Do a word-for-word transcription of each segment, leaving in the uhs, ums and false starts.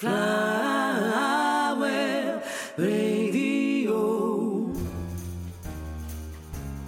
Flywell Radio.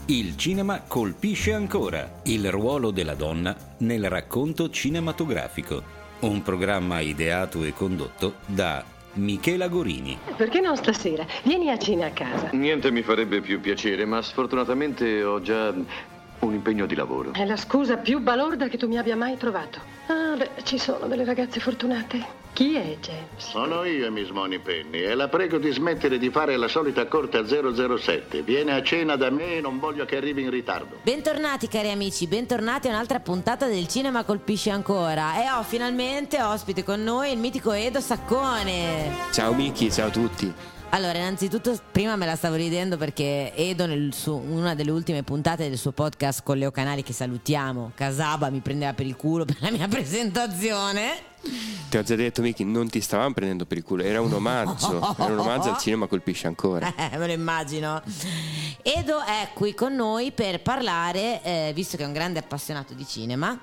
Il cinema colpisce ancora il ruolo della donna nel racconto cinematografico. Un programma ideato e condotto da Michela Gorini. Perché non stasera? Vieni a cena a casa. Niente mi farebbe più piacere, ma sfortunatamente ho già un impegno di lavoro. È la scusa più balorda che tu mi abbia mai trovato. Ah, beh, ci sono delle ragazze fortunate. Chi è James? Sono io, Miss Moneypenny, e la prego di smettere di fare la solita corte a zero zero sette. Viene a cena da me e non voglio che arrivi in ritardo. Bentornati cari amici, bentornati a un'altra puntata del Cinema Colpisce Ancora. E ho finalmente ospite con noi il mitico Edo Saccone. Ciao Miki, ciao a tutti. Allora, innanzitutto, prima me la stavo ridendo perché Edo, nel suo, una delle ultime puntate del suo podcast con Leo Canali, che salutiamo, Casaba, mi prendeva per il culo per la mia presentazione. Ti ho già detto, Miki, non ti stavamo prendendo per il culo, era un omaggio, era un omaggio al Cinema Colpisce Ancora. Eh, me lo immagino. Edo è qui con noi per parlare, eh, visto che è un grande appassionato di cinema,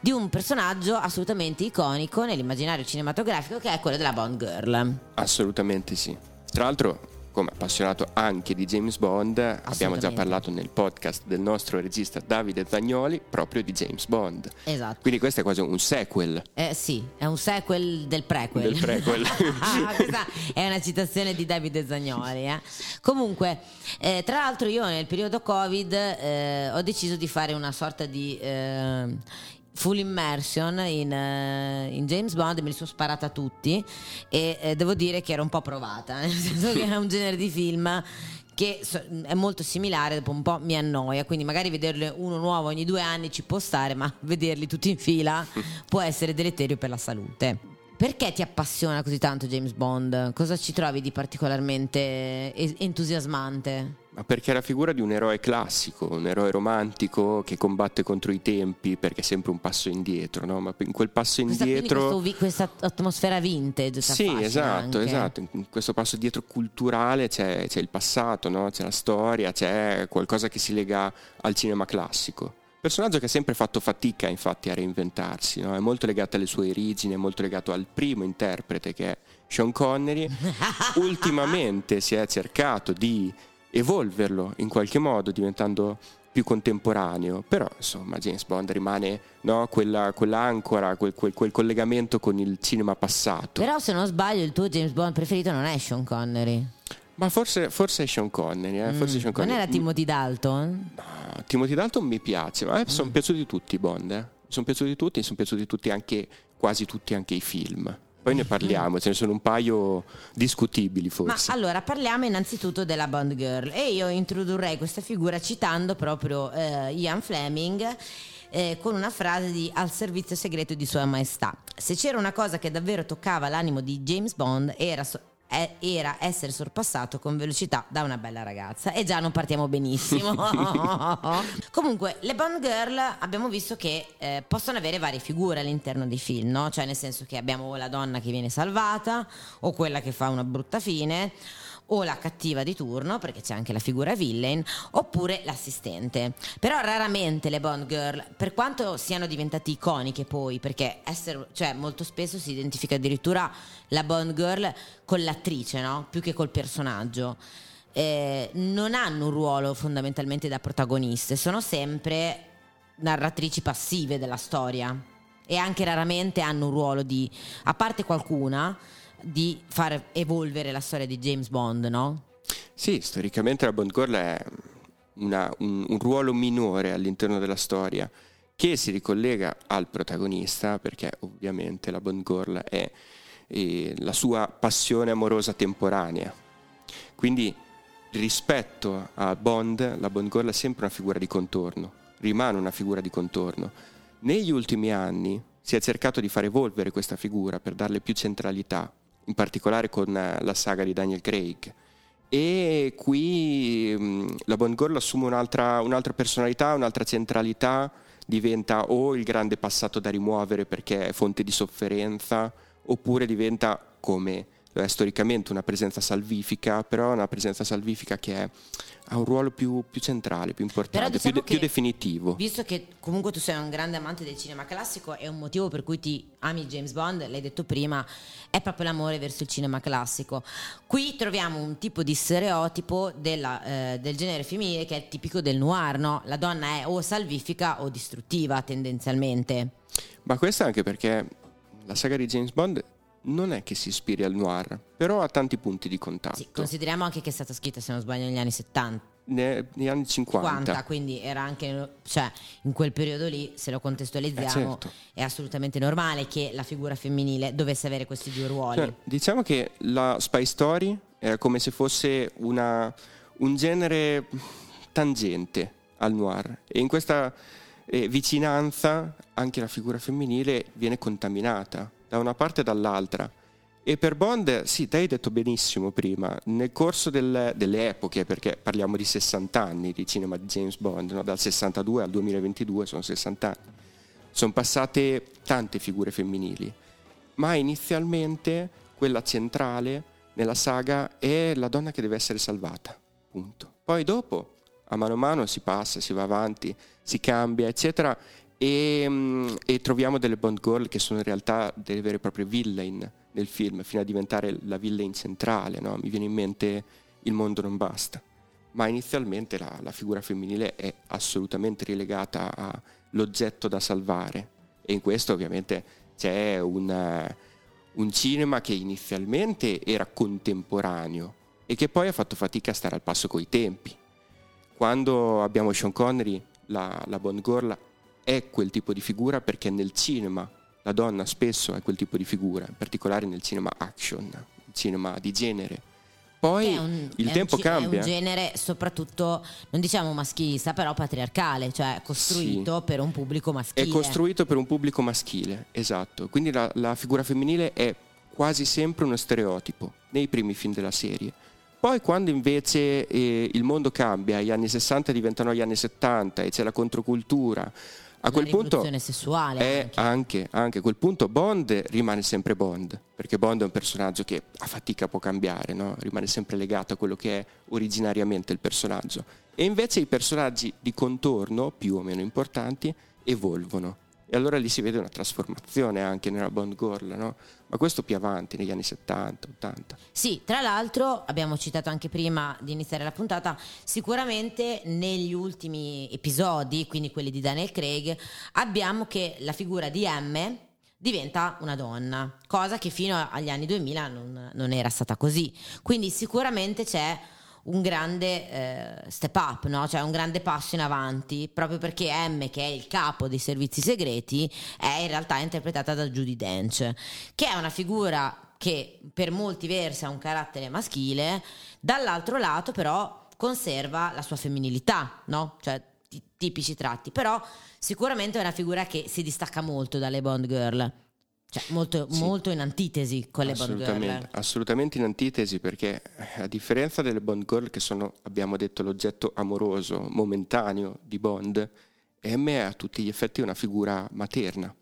di un personaggio assolutamente iconico nell'immaginario cinematografico, che è quello della Bond Girl. Assolutamente sì. Tra l'altro, come appassionato anche di James Bond, abbiamo già parlato nel podcast del nostro regista Davide Zagnoli proprio di James Bond. Esatto. Quindi questo è quasi un sequel. Eh sì, è un sequel del prequel. Del prequel. Ah, questa è una citazione di Davide Zagnoli. Eh. Comunque, eh, tra l'altro io nel periodo Covid eh, ho deciso di fare una sorta di... Eh, full immersion in, uh, in James Bond, me li sono sparata tutti e eh, devo dire che ero un po' provata, nel senso che era un genere di film che so, è molto similare, dopo un po' mi annoia, quindi magari vederlo uno nuovo ogni due anni ci può stare, ma vederli tutti in fila può essere deleterio per la salute. Perché ti appassiona così tanto James Bond? Cosa ci trovi di particolarmente entusiasmante? Ma perché è la figura di un eroe classico, un eroe romantico che combatte contro i tempi perché è sempre un passo indietro, no? Ma in quel passo indietro questa, vi, questa atmosfera vintage. Sì, esatto, anche. esatto. In questo passo dietro culturale c'è, c'è il passato, no? C'è la storia, c'è qualcosa che si lega al cinema classico. Personaggio che ha sempre fatto fatica infatti a reinventarsi, no? È molto legato alle sue origini, è molto legato al primo interprete che è Sean Connery. Ultimamente si è cercato di evolverlo in qualche modo diventando più contemporaneo, però insomma James Bond rimane, no, quella, quell'ancora, quel, quel, quel collegamento con il cinema passato. Però se non sbaglio il tuo James Bond preferito non è Sean Connery. Ma forse, forse è Sean Connery, eh? Forse mm, Sean Connery. Non era Timothy Dalton? No, Timothy Dalton mi piace, ma eh, sono mm. piaciuti tutti i Bond, eh? Sono piaciuti tutti, sono piaciuti tutti anche, quasi tutti anche i film. Poi ne parliamo, ce ne sono un paio discutibili forse. Ma allora parliamo innanzitutto della Bond Girl e io introdurrei questa figura citando proprio eh, Ian Fleming eh, con una frase di "Al servizio segreto di Sua Maestà". Se c'era una cosa che davvero toccava l'animo di James Bond era... So- era essere sorpassato con velocità da una bella ragazza. E già non partiamo benissimo. Comunque le Bond Girl abbiamo visto che eh, possono avere varie figure all'interno dei film, no? Cioè nel senso che abbiamo la donna che viene salvata, o quella che fa una brutta fine, o la cattiva di turno, perché c'è anche la figura villain, oppure l'assistente. Però raramente le Bond Girl, per quanto siano diventate iconiche poi, perché essere, cioè, molto spesso si identifica addirittura la Bond Girl con l'attrice, no? Più che col personaggio. Eh, non hanno un ruolo fondamentalmente da protagoniste, sono sempre narratrici passive della storia e anche raramente hanno un ruolo di, a parte qualcuna, di far evolvere la storia di James Bond, no? Sì, storicamente la Bond Girl è una, un, un ruolo minore all'interno della storia che si ricollega al protagonista, perché ovviamente la Bond Girl è eh, la sua passione amorosa temporanea. Quindi rispetto a Bond, la Bond Girl è sempre una figura di contorno, rimane una figura di contorno. Negli ultimi anni si è cercato di far evolvere questa figura per darle più centralità, in particolare con la saga di Daniel Craig, e qui mh, la Bond Girl assume un'altra, un'altra personalità, un'altra centralità, diventa o il grande passato da rimuovere perché è fonte di sofferenza, oppure diventa, come è storicamente una presenza salvifica, però una presenza salvifica che è, ha un ruolo più, più centrale, più importante, diciamo più, de- più definitivo. Visto che comunque tu sei un grande amante del cinema classico, è un motivo per cui ti ami James Bond, l'hai detto prima, è proprio l'amore verso il cinema classico. Qui troviamo un tipo di stereotipo della, eh, del genere femminile che è tipico del noir, no? La donna è o salvifica o distruttiva tendenzialmente. Ma questo anche perché la saga di James Bond non è che si ispiri al noir, però ha tanti punti di contatto. Sì, consideriamo anche che è stata scritta, se non sbaglio, negli anni settanta, ne, negli anni cinquanta, cinquanta, quindi era anche, cioè, in quel periodo lì, se lo contestualizziamo, eh certo, è assolutamente normale che la figura femminile dovesse avere questi due ruoli. Cioè, diciamo che la spy story era come se fosse una, un genere tangente al noir, e in questa eh, vicinanza anche la figura femminile viene contaminata da una parte e dall'altra. E per Bond, sì, te hai detto benissimo prima, nel corso del, delle epoche, perché parliamo di sessanta anni di cinema di James Bond, no? Dal sessantadue al duemilaventidue sono sessanta anni, sono passate tante figure femminili, ma inizialmente quella centrale nella saga è la donna che deve essere salvata, punto. Poi dopo, a mano a mano, si passa, si va avanti, si cambia, eccetera. E, e troviamo delle Bond Girl che sono in realtà delle vere e proprie villain nel film, fino a diventare la villain centrale, no? Mi viene in mente Il mondo non basta, ma inizialmente la, la figura femminile è assolutamente relegata all'oggetto da salvare, e in questo ovviamente c'è una, un cinema che inizialmente era contemporaneo e che poi ha fatto fatica a stare al passo coi tempi. Quando abbiamo Sean Connery, la, la Bond Girl è quel tipo di figura, perché nel cinema la donna spesso è quel tipo di figura, in particolare nel cinema action, cinema di genere. Poi un, il tempo un, cambia. È un genere soprattutto, non diciamo maschilista, però patriarcale, cioè costruito, sì, per un pubblico maschile. È costruito per un pubblico maschile, esatto. Quindi la, la figura femminile è quasi sempre uno stereotipo nei primi film della serie. Poi quando invece eh, il mondo cambia, gli anni sessanta diventano gli anni settanta e c'è la controcultura, a quel punto è anche. Anche, anche a quel punto Bond rimane sempre Bond, perché Bond è un personaggio che a fatica può cambiare, no? Rimane sempre legato a quello che è originariamente il personaggio, e invece i personaggi di contorno più o meno importanti evolvono, e allora lì si vede una trasformazione anche nella Bond Girl, no? Ma questo più avanti, negli anni settanta ottanta. Sì, tra l'altro abbiamo citato anche prima di iniziare la puntata, sicuramente negli ultimi episodi, quindi quelli di Daniel Craig, abbiamo che la figura di M diventa una donna, cosa che fino agli anni duemila non, non era stata così, quindi sicuramente c'è un grande eh, step up, no? Cioè un grande passo in avanti, proprio perché M, che è il capo dei servizi segreti, è in realtà interpretata da Judi Dench, che è una figura che per molti versi ha un carattere maschile, dall'altro lato però conserva la sua femminilità, no? Cioè t- tipici tratti, però sicuramente è una figura che si distacca molto dalle Bond Girl, cioè molto, sì, molto in antitesi con le Bond Girl. Assolutamente in antitesi, perché a differenza delle Bond Girl, che sono, abbiamo detto, l'oggetto amoroso momentaneo di Bond, M è a tutti gli effetti una figura materna,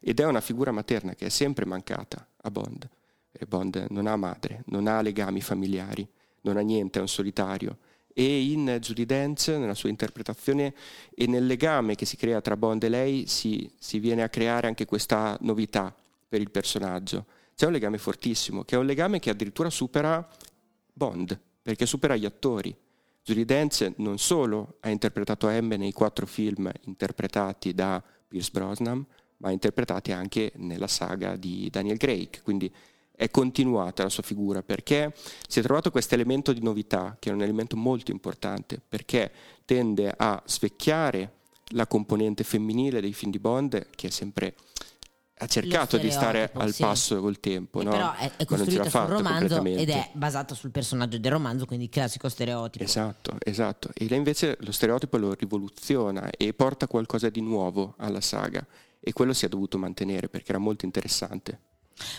ed è una figura materna che è sempre mancata a Bond. E Bond non ha madre, non ha legami familiari, non ha niente, è un solitario. E in Judi Dench, nella sua interpretazione e nel legame che si crea tra Bond e lei, si, si viene a creare anche questa novità per il personaggio. C'è un legame fortissimo, che è un legame che addirittura supera Bond, perché supera gli attori. Judi Dench non solo ha interpretato M nei quattro film interpretati da Pierce Brosnan, ma interpretati anche nella saga di Daniel Craig, quindi è continuata la sua figura, perché si è trovato questo elemento di novità, che è un elemento molto importante, perché tende a svecchiare la componente femminile dei film di Bond, che è sempre, ha cercato di stare al sì. passo col tempo, no? Però è, è costruito sul romanzo ed è basato sul personaggio del romanzo, quindi il classico stereotipo. Esatto, esatto. E lei invece lo stereotipo lo rivoluziona e porta qualcosa di nuovo alla saga, e quello si è dovuto mantenere perché era molto interessante.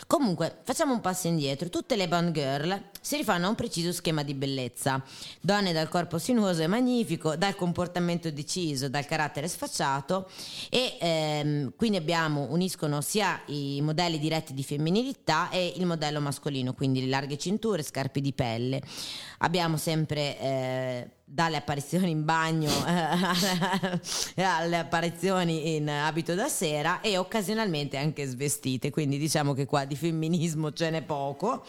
Comunque facciamo un passo indietro. Tutte le Bond Girl si rifanno a un preciso schema di bellezza: donne dal corpo sinuoso e magnifico, dal comportamento deciso, dal carattere sfacciato, e ehm, quindi abbiamo, uniscono sia i modelli diretti di femminilità e il modello mascolino, quindi le larghe cinture, scarpe di pelle. Abbiamo sempre eh, dalle apparizioni in bagno eh, alle apparizioni in abito da sera e occasionalmente anche svestite, quindi diciamo che qua di femminismo ce n'è poco.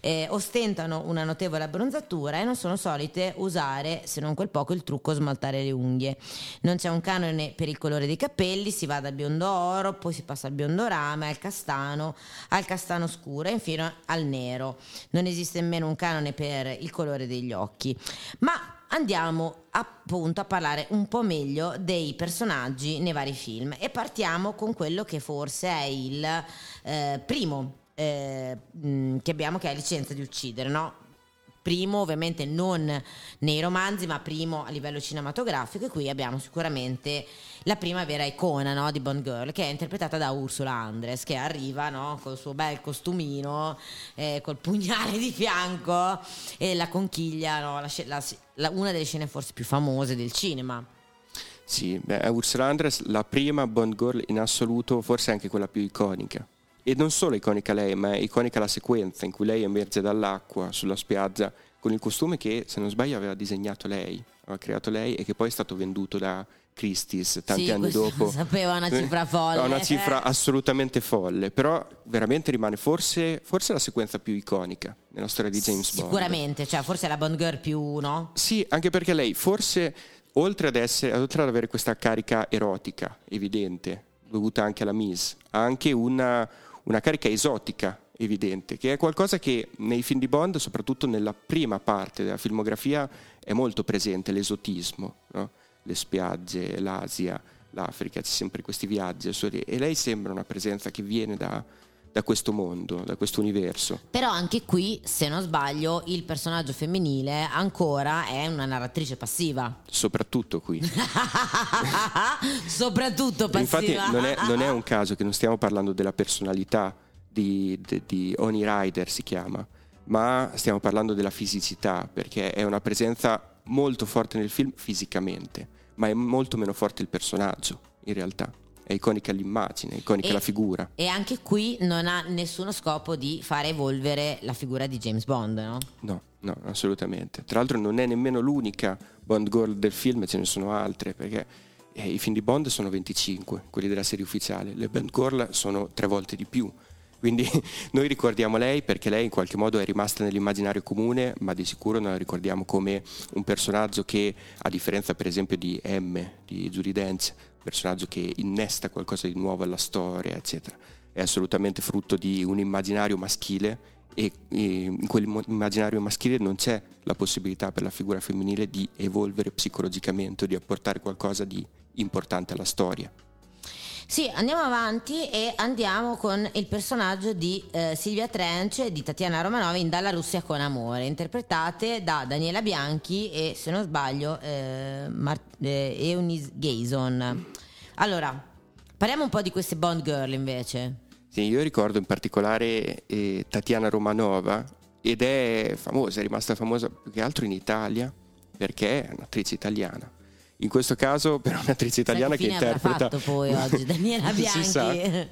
Eh, ostentano una notevole abbronzatura e non sono solite usare, se non quel poco, il trucco smaltare le unghie. Non c'è un canone per il colore dei capelli, si va dal biondo oro, poi si passa al biondo rame, al castano, al castano scuro e infine al nero. Non esiste nemmeno un canone per il colore colore degli occhi. Ma andiamo appunto a parlare un po' meglio dei personaggi nei vari film e partiamo con quello che forse è il eh, primo eh, che abbiamo, che è Licenza di uccidere, no? Primo ovviamente non nei romanzi, ma primo a livello cinematografico, e qui abbiamo sicuramente la prima vera icona, no, di Bond Girl, che è interpretata da Ursula Andress, che arriva, no, col suo bel costumino, eh, col pugnale di fianco e la conchiglia, no, la, la, la, una delle scene forse più famose del cinema. Sì, beh, è Ursula Andress la prima Bond Girl in assoluto, forse anche quella più iconica. E non solo iconica lei, ma è iconica la sequenza in cui lei emerge dall'acqua sulla spiaggia con il costume che, se non sbaglio, aveva disegnato lei, aveva creato lei, e che poi è stato venduto da Christie's tanti sì, anni dopo. Sapeva una cifra folle. Una cifra assolutamente folle, però veramente rimane forse, forse la sequenza più iconica nella storia di James Bond. Sicuramente, cioè forse è la Bond Girl più, no? Sì, anche perché lei forse, oltre ad essere, oltre ad avere questa carica erotica evidente, dovuta anche alla Miss, ha anche una una carica esotica evidente, che è qualcosa che nei film di Bond, soprattutto nella prima parte della filmografia, è molto presente, l'esotismo, no? Le spiagge, l'Asia, l'Africa, c'è sempre questi viaggi, e lei sembra una presenza che viene da, da questo mondo, da questo universo. Però anche qui, se non sbaglio, il personaggio femminile ancora è una narratrice passiva. Soprattutto qui. Soprattutto passiva. Infatti non è, non è un caso che non stiamo parlando della personalità di, di, di Honey Rider, si chiama, ma stiamo parlando della fisicità, perché è una presenza molto forte nel film fisicamente, ma è molto meno forte il personaggio in realtà. È iconica l'immagine, è iconica e, la figura. E anche qui non ha nessuno scopo di fare evolvere la figura di James Bond, no? No, no, assolutamente. Tra l'altro non è nemmeno l'unica Bond Girl del film, ce ne sono altre, perché eh, i film di Bond sono venticinque, quelli della serie ufficiale. Le Bond Girl sono tre volte di più. Quindi noi ricordiamo lei perché lei in qualche modo è rimasta nell'immaginario comune, ma di sicuro non la ricordiamo come un personaggio che, a differenza per esempio di M, di Judi Dench, personaggio che innesta qualcosa di nuovo alla storia, eccetera. È assolutamente frutto di un immaginario maschile, e in quell'immaginario maschile non c'è la possibilità per la figura femminile di evolvere psicologicamente o di apportare qualcosa di importante alla storia. Sì, andiamo avanti e andiamo con il personaggio di eh, Silvia Trench e di Tatiana Romanova in Dalla Russia con amore, interpretate da Daniela Bianchi e, se non sbaglio, eh, Mart- eh, Eunice Gayson. Allora, parliamo un po' di queste Bond Girl invece. Sì, io ricordo in particolare eh, Tatiana Romanova, ed è famosa, è rimasta famosa più che altro in Italia perché è un'attrice italiana. In questo caso però un'attrice italiana che, che interpreta fatto poi oggi Daniela Bianchi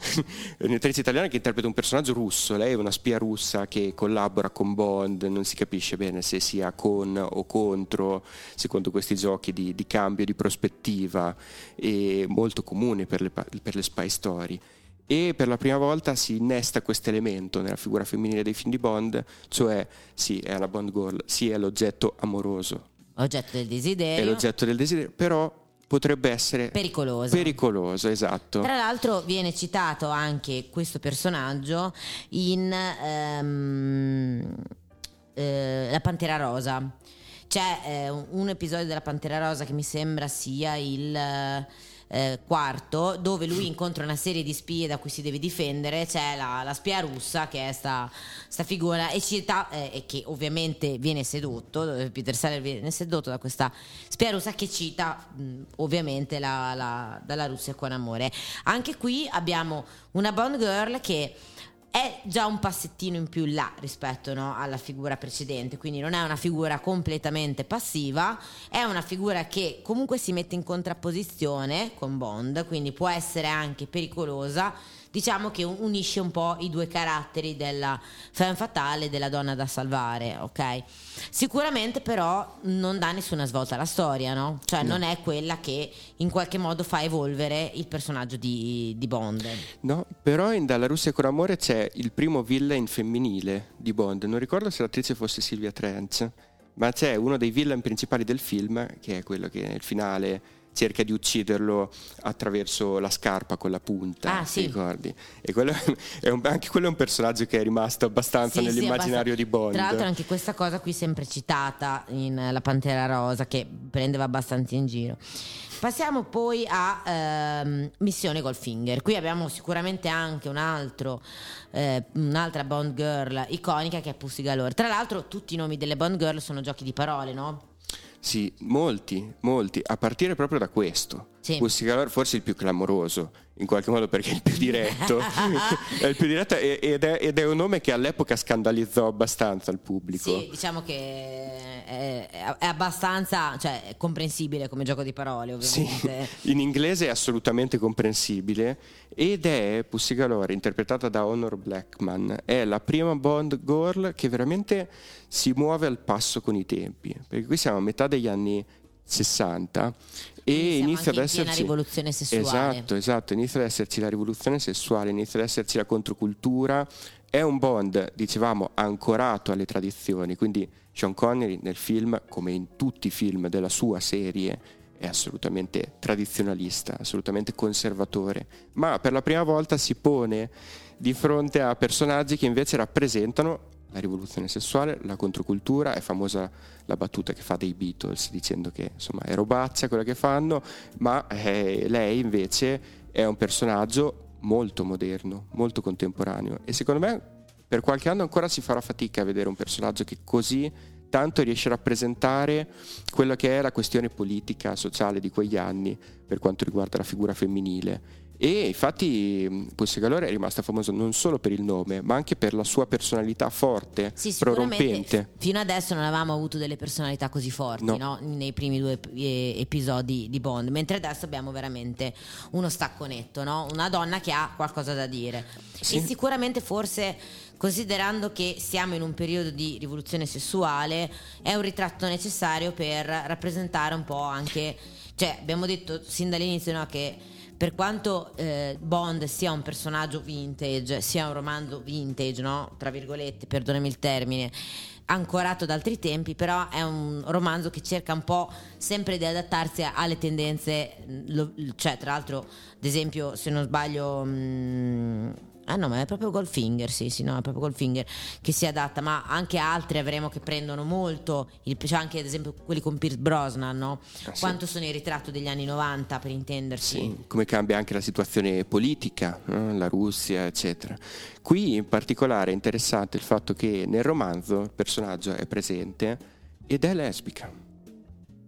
un'attrice italiana che interpreta un personaggio russo. Lei è una spia russa che collabora con Bond, non si capisce bene se sia con o contro, secondo questi giochi di, di cambio di prospettiva, e molto comune per le, per le spy story. E per la prima volta si innesta questo elemento nella figura femminile dei film di Bond, cioè sì, è la Bond Girl, sì, è l'oggetto amoroso, oggetto del desiderio. È l'oggetto del desiderio, però potrebbe essere pericoloso. Pericoloso, esatto. Tra l'altro viene citato anche questo personaggio in ehm, eh, La Pantera Rosa. C'è eh, un episodio della Pantera Rosa che mi sembra sia il eh, quarto, dove lui incontra una serie di spie da cui si deve difendere. C'è la, la spia russa che è sta, sta figura e cita, eh, che ovviamente viene sedotto, Peter Seller viene sedotto da questa spia russa che cita mh, ovviamente la, la, Dalla Russia con amore. Anche qui abbiamo una Bond Girl che è già un passettino in più là rispetto, no, alla figura precedente, quindi non è una figura completamente passiva, è una figura che comunque si mette in contrapposizione con Bond, quindi può essere anche pericolosa. Diciamo che unisce un po' i due caratteri della femme fatale e della donna da salvare, ok? Sicuramente però non dà nessuna svolta alla storia, no? Cioè no. non è quella che in qualche modo fa evolvere il personaggio di, di Bond. No, però in Dalla Russia con amore c'è il primo villain femminile di Bond. Non ricordo se l'attrice fosse Silvia Trench, ma c'è uno dei villain principali del film, che è quello che nel finale cerca di ucciderlo attraverso la scarpa con la punta, ah, sì. ricordi? E quello è un, anche quello è un personaggio che è rimasto abbastanza sì, nell'immaginario sì, abbast- di Bond. Tra l'altro anche questa cosa qui sempre citata in La Pantera Rosa, che prendeva abbastanza in giro. Passiamo poi a ehm, Missione Goldfinger. Qui abbiamo sicuramente anche un altro, eh, un'altra Bond Girl iconica, che è Pussy Galore. Tra l'altro tutti i nomi delle Bond Girl sono giochi di parole, no? Sì, molti, molti, a partire proprio da questo. Sì. Pussy Galore forse il più clamoroso, in qualche modo, perché è il più diretto, è il più diretto ed è, ed è un nome che all'epoca scandalizzò abbastanza il pubblico. Sì, diciamo che è, è abbastanza, cioè, è comprensibile come gioco di parole, ovviamente. Sì, in inglese è assolutamente comprensibile, ed è Pussy Galore, interpretata da Honor Blackman, è la prima Bond girl che veramente si muove al passo con i tempi, perché qui siamo a metà degli anni sessanta e inizia ad esserci la rivoluzione sessuale. Esatto, esatto, inizia ad esserci la rivoluzione sessuale, inizia ad esserci la controcultura. È un Bond, dicevamo, ancorato alle tradizioni, quindi Sean Connery nel film, come in tutti i film della sua serie, è assolutamente tradizionalista, assolutamente conservatore, ma per la prima volta si pone di fronte a personaggi che invece rappresentano la rivoluzione sessuale, la controcultura. È famosa la battuta che fa dei Beatles dicendo che insomma è robaccia quella che fanno, ma eh, lei invece è un personaggio molto moderno, molto contemporaneo, e secondo me per qualche anno ancora si farà fatica a vedere un personaggio che così tanto riesce a rappresentare quella che è la questione politica, sociale di quegli anni per quanto riguarda la figura femminile. E infatti Pussy Galore è rimasta famosa non solo per il nome, ma anche per la sua personalità forte, sì, prorompente. Fino adesso non avevamo avuto delle personalità così forti, no. No? Nei primi due episodi di Bond, mentre adesso abbiamo veramente uno stacconetto, no? Una donna che ha qualcosa da dire, sì. E sicuramente forse, considerando che siamo in un periodo di rivoluzione sessuale, è un ritratto necessario per rappresentare un po' anche, cioè abbiamo detto sin dall'inizio, no, che per quanto eh, Bond sia un personaggio vintage, sia un romanzo vintage, no? Tra virgolette, perdonami il termine, ancorato ad altri tempi, però è un romanzo che cerca un po' sempre di adattarsi alle tendenze, lo, cioè tra l'altro, ad esempio, se non sbaglio... Mh, Ah no, ma è proprio Goldfinger, sì, sì, no, è proprio Goldfinger che si adatta, ma anche altri avremo che prendono molto, il, cioè anche ad esempio quelli con Pierce Brosnan, no? Ah, sì. Quanto sono il ritratto degli anni novanta, per intenderci. Sì, come cambia anche la situazione politica, eh? La Russia, eccetera. Qui in particolare è interessante il fatto che nel romanzo il personaggio è presente ed è lesbica.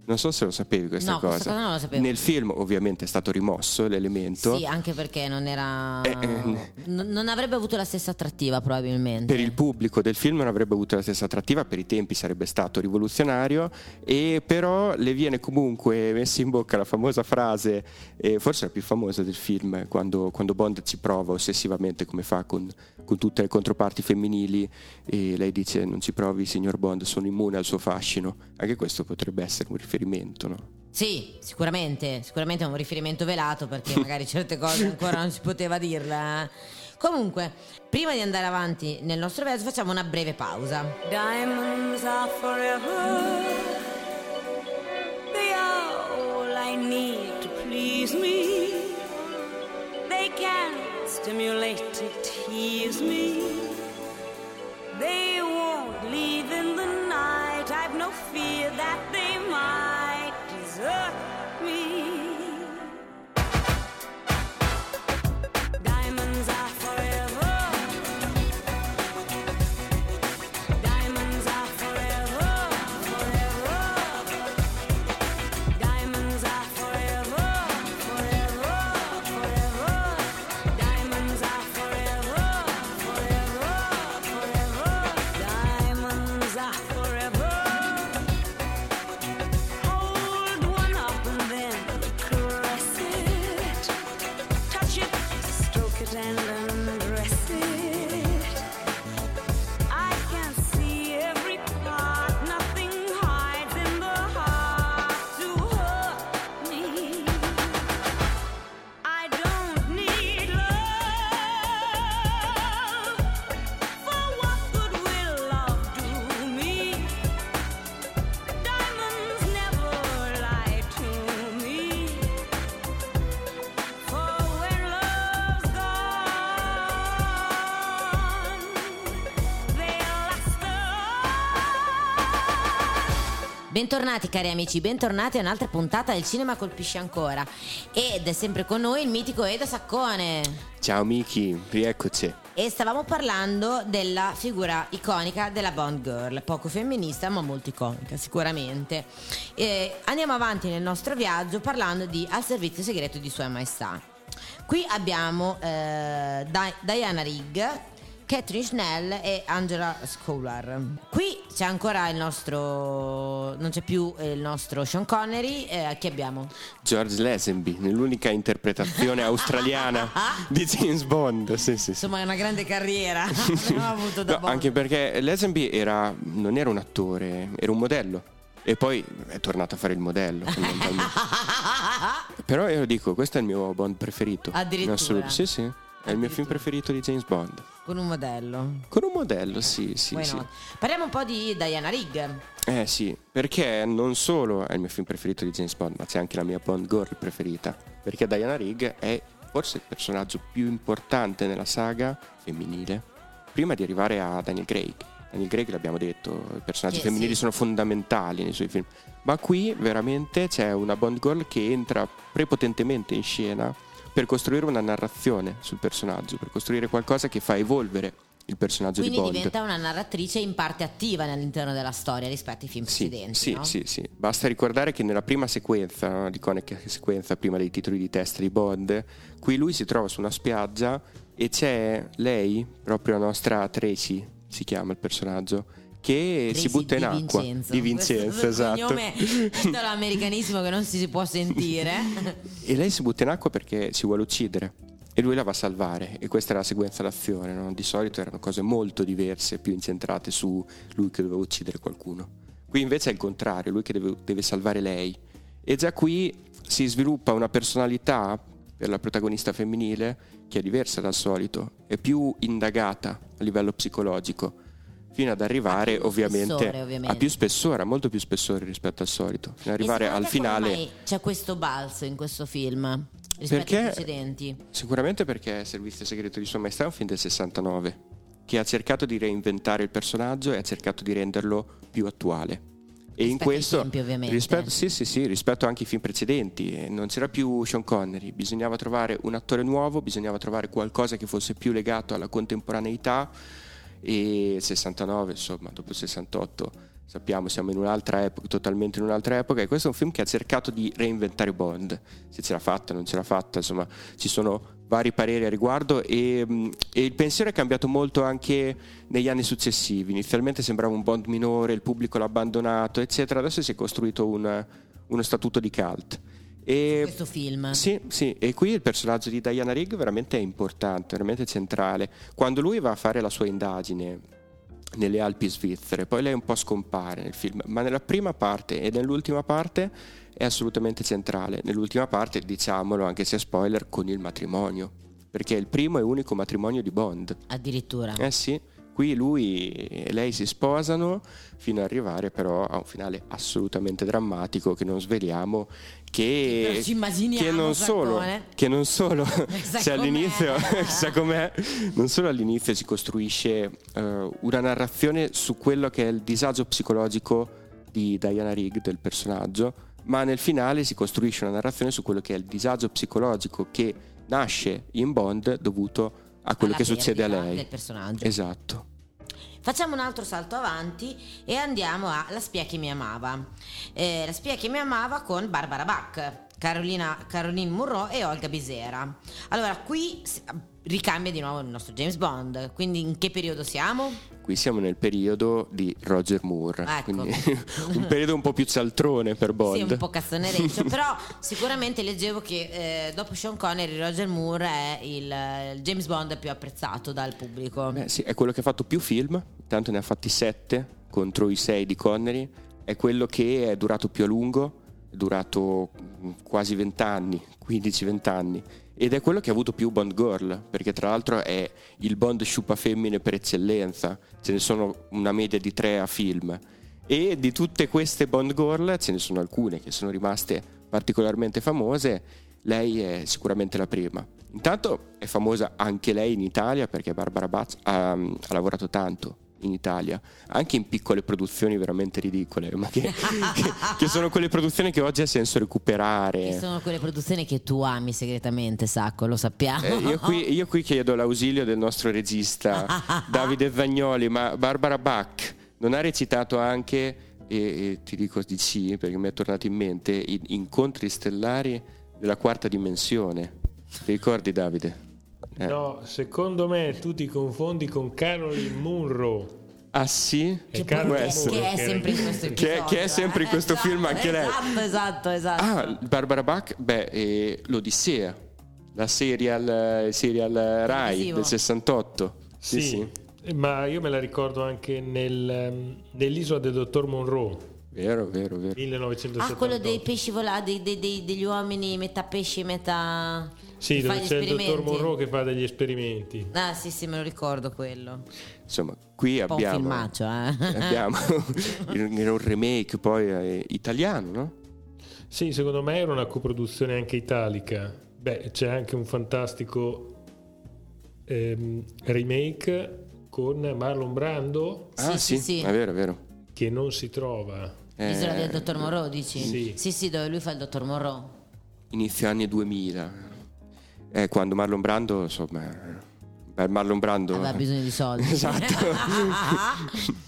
Non so se lo sapevi questa no, cosa, cosa non lo sapevo. Nel film ovviamente è stato rimosso l'elemento. Sì, anche perché non era eh, eh. N- Non avrebbe avuto la stessa attrattiva probabilmente. Per il pubblico del film non avrebbe avuto la stessa attrattiva, per i tempi sarebbe stato rivoluzionario. E però le viene comunque messa in bocca la famosa frase, eh, forse la più famosa del film, quando, quando Bond ci prova ossessivamente, come fa con, con tutte le controparti femminili, e lei dice: non ci provi signor Bond, sono immune al suo fascino. Anche questo potrebbe essere un riferimento. No? Sì, sicuramente, sicuramente è un riferimento velato, perché magari certe cose ancora non si poteva dirla. Comunque, prima di andare avanti nel nostro verso, facciamo una breve pausa. Diamonds are forever, they are all I need to please me, they can stimulate to tease me, they won't leave in the night, I've no fear that they might forever. Bentornati cari amici, bentornati a un'altra puntata del Cinema Colpisce Ancora. Ed è sempre con noi il mitico Edo Saccone. Ciao amici, rieccoci. E stavamo parlando della figura iconica della Bond Girl, poco femminista ma molto iconica sicuramente. E andiamo avanti nel nostro viaggio parlando di Al servizio segreto di Sua Maestà. Qui abbiamo eh, Di- Diana Rigg, Catherine Schnell e Angela Schoular. Qui c'è ancora il nostro, non c'è più il nostro Sean Connery, eh, chi abbiamo? George Lazenby, nell'unica interpretazione australiana di James Bond. Sì, sì, sì. Insomma è una grande carriera ha avuto da no, Bond. Anche perché Lazenby era, non era un attore, era un modello. E poi è tornato a fare il modello. Però io dico, questo è il mio Bond preferito. Addirittura? Assoluto. Sì, sì. È il mio film preferito di James Bond. Con un modello. Con un modello, sì, sì, sì. Parliamo un po' di Diana Rigg. Eh sì, perché non solo è il mio film preferito di James Bond, ma c'è anche la mia Bond Girl preferita. Perché Diana Rigg è forse il personaggio più importante nella saga femminile, prima di arrivare a Daniel Craig. Daniel Craig, l'abbiamo detto, i personaggi sì, femminili sì. sono fondamentali nei suoi film. Ma qui veramente c'è una Bond Girl che entra prepotentemente in scena per costruire una narrazione sul personaggio, per costruire qualcosa che fa evolvere il personaggio. Quindi di Bond. Quindi diventa una narratrice in parte attiva all'interno della storia rispetto ai film sì, precedenti, sì, no? Sì, sì, basta ricordare che nella prima sequenza, no, l'iconica sequenza prima dei titoli di testa di Bond, qui lui si trova su una spiaggia e c'è lei, proprio la nostra Tracy, si chiama il personaggio, che Tracy si butta in acqua. Vincenzo. Di Vincenzo, esatto. Questo è l'americanismo che non si può sentire. E lei si butta in acqua perché si vuole uccidere e lui la va a salvare. E questa è la sequenza d'azione, no? Di solito erano cose molto diverse, più incentrate su lui che doveva uccidere qualcuno. Qui invece è il contrario, lui che deve, deve salvare lei. E già qui si sviluppa una personalità per la protagonista femminile che è diversa dal solito, è più indagata a livello psicologico, fino ad arrivare a ovviamente, spessore, ovviamente a più spessore, molto più spessore rispetto al solito, fino ad arrivare al finale. C'è questo balzo in questo film rispetto perché, ai precedenti? Sicuramente perché Servizio segreto di Sua Maestà è un film del sessantanove che ha cercato di reinventare il personaggio e ha cercato di renderlo più attuale. E rispetto in questo ai tempi, ovviamente. Rispetto, sì, sì, sì, rispetto anche ai film precedenti non c'era più Sean Connery, bisognava trovare un attore nuovo, bisognava trovare qualcosa che fosse più legato alla contemporaneità. E sessantanove, insomma, dopo il sessantotto sappiamo siamo in un'altra epoca, totalmente in un'altra epoca, e questo è un film che ha cercato di reinventare Bond. Se ce l'ha fatta, non ce l'ha fatta, insomma, ci sono vari pareri a riguardo e, e il pensiero è cambiato molto anche negli anni successivi. Inizialmente sembrava un Bond minore, il pubblico l'ha abbandonato, eccetera. Adesso si è costruito un, uno statuto di cult. E questo film sì, sì, e qui il personaggio di Diana Rigg veramente è importante, veramente centrale. Quando lui va a fare la sua indagine nelle Alpi svizzere, poi lei un po' scompare nel film, ma nella prima parte e nell'ultima parte è assolutamente centrale. Nell'ultima parte, diciamolo anche se è spoiler, con il matrimonio, perché è il primo e unico matrimonio di Bond. Addirittura. Eh sì. Qui lui e lei si sposano fino ad arrivare però a un finale assolutamente drammatico che non sveliamo, che, ci immaginiamo, che non solo, che non solo se all'inizio, sa com'è, non solo all'inizio si costruisce uh, una narrazione su quello che è il disagio psicologico di Diana Rigg, del personaggio, ma nel finale si costruisce una narrazione su quello che è il disagio psicologico che nasce in Bond dovuto a quello che succede a lei del personaggio. Esatto. Facciamo un altro salto avanti e andiamo a La spia che mi amava. Eh, La spia che mi amava con Barbara Bach, Carolina, Caroline Munro e Olga Bisera. Allora qui ricambia di nuovo il nostro James Bond. Quindi in che periodo siamo? Qui siamo nel periodo di Roger Moore, ecco. Quindi un periodo un po' più cialtrone per Bond. Sì, un po' cazzonereccio. Però sicuramente leggevo che eh, dopo Sean Connery Roger Moore è il, il James Bond più apprezzato dal pubblico. Beh, sì, è quello che ha fatto più film. Tanto ne ha fatti sette contro i sei di Connery. È quello che è durato più a lungo, durato quasi vent'anni, quindici venti anni, ed è quello che ha avuto più Bond Girl, perché tra l'altro è il Bond sciupa femmine per eccellenza, ce ne sono una media di tre a film, e di tutte queste Bond Girl ce ne sono alcune che sono rimaste particolarmente famose. Lei è sicuramente la prima. Intanto è famosa anche lei in Italia perché Barbara Bach ha, ha lavorato tanto in Italia, anche in piccole produzioni veramente ridicole, ma che, che, che sono quelle produzioni che oggi ha senso recuperare, che sono quelle produzioni che tu ami segretamente, Sacco, lo sappiamo. eh, io, qui, io qui chiedo l'ausilio del nostro regista Davide Zagnoli, ma Barbara Bach non ha recitato anche, e, e ti dico di sì perché mi è tornato in mente, i, Incontri stellari della quarta dimensione, ti ricordi, Davide? Eh. No, secondo me tu ti confondi con Carolyn Munro. Ah sì? Che, che, è sempre in questo che, che è sempre in questo eh, film, esatto, anche lei. Esatto, esatto, esatto. Ah, Barbara Bach, beh, eh, l'Odissea, la serial, serial Rai Televisivo. Del sessantotto. Sì, sì, sì, ma io me la ricordo anche nel, nell'Isola del Dottor Monroe. Vero, vero, vero. millenovecentosettantotto. Ah, quello dei pesci volati, dei, dei, degli uomini metà pesci, metà... Sì, dove c'è il dottor Monroe che fa degli esperimenti. Ah sì sì, me lo ricordo quello. Insomma, qui un abbiamo un filmaccio, eh? Abbiamo era un remake poi eh, italiano, no? Sì, secondo me era una coproduzione anche italica. Beh, c'è anche un fantastico ehm, remake con Marlon Brando. Ah sì, sì, sì. È vero, è vero. Che non si trova. Eh, L'isola del dottor Monroe, dici? Sì. Sì, sì, dove lui fa il dottor Monroe. Inizio anni duemila. Eh, quando Marlon Brando, insomma, Marlon Brando aveva bisogno di soldi. Esatto.